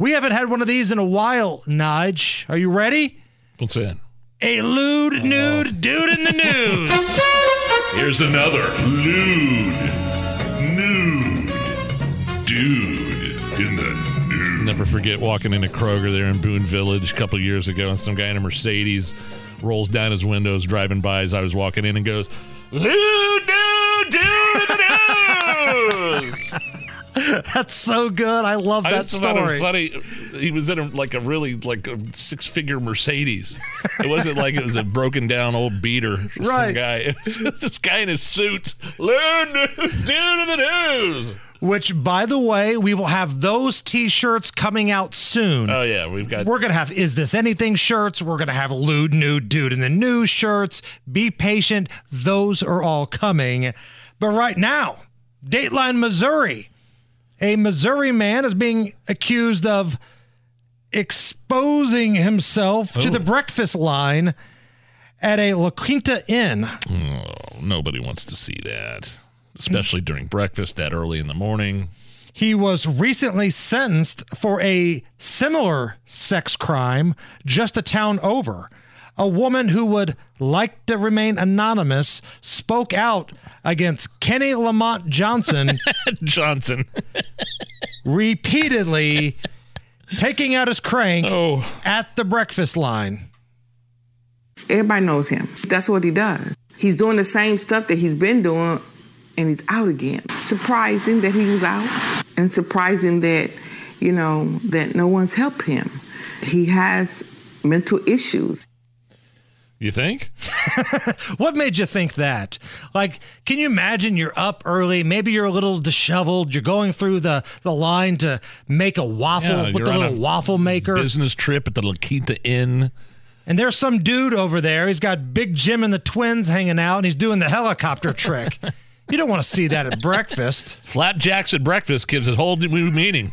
We haven't had one of these in a while, Nudge. Are you ready? What's that? A lewd, nude dude in the news. Here's another lewd, nude dude in the news. Never forget walking into Kroger there in Boone Village a couple years ago, and some guy in a Mercedes rolls down his windows driving by as I was walking in and goes, "Lewd, nude dude in the news." That's so good. I love that story. Funny. He was in a 6-figure Mercedes. It wasn't like it was a broken down old beater. Right. Some guy. This guy in his suit. Learn dude of the news. Which, by the way, we will have those T-shirts coming out soon. Oh, yeah. We're going to have Is This Anything shirts. We're going to have Lewd Nude Dude in the News shirts. Be patient. Those are all coming. But right now, Dateline Missouri. A Missouri man is being accused of exposing himself to the breakfast line at a La Quinta Inn. Oh, nobody wants to see that, especially during breakfast that early in the morning. He was recently sentenced for a similar sex crime just a town over. A woman who would like to remain anonymous spoke out against Kenny Lamont Johnson. Repeatedly taking out his crank at the breakfast line. Everybody knows him. That's what he does. He's doing the same stuff that he's been doing, and he's out again. Surprising that he was out, and surprising that, that no one's helped him. He has mental issues. You think? What made you think that? Like, can you imagine you're up early? Maybe you're a little disheveled. You're going through the line to make a waffle with the little waffle maker. Business trip at the La Quinta Inn. And there's some dude over there. He's got Big Jim and the Twins hanging out, and he's doing the helicopter trick. You don't want to see that at breakfast. Flapjacks at breakfast gives it a whole new meaning.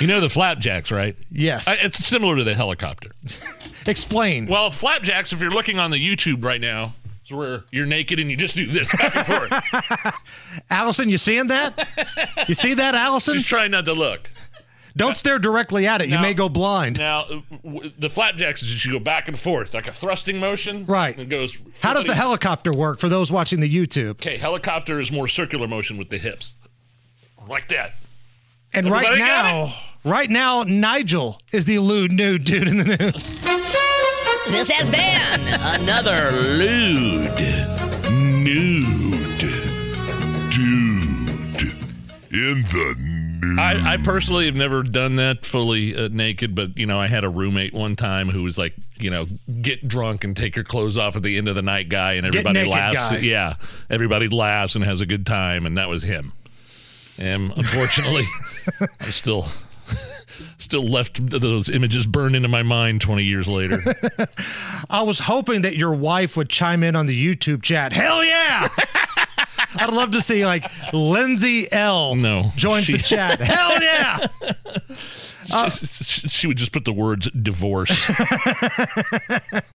You know the flapjacks, right? Yes. It's similar to the helicopter. Explain. Well, flapjacks, if you're looking on the YouTube right now, is where you're naked and you just do this back and forth. Allison, you seeing that? You see that, Allison? Just try not to look. Don't stare directly at it. You may go blind. Now, the flapjacks is you go back and forth, like a thrusting motion. Right. And it goes. How does the helicopter work for those watching the YouTube? Okay, helicopter is more circular motion with the hips. Like that. And right now, Nigel is the lewd nude dude in the news. This has been another lewd nude dude in the news. I personally have never done that fully naked, but, I had a roommate one time who was like, get drunk and take your clothes off at the end of the night guy, and everybody laughs. Guy. Yeah, everybody laughs and has a good time, and that was him. And unfortunately, I still left those images burned into my mind 20 years later. I was hoping that your wife would chime in on the YouTube chat. Hell yeah! I'd love to see Lindsay L. joins the chat. Hell yeah! She would just put the words divorce.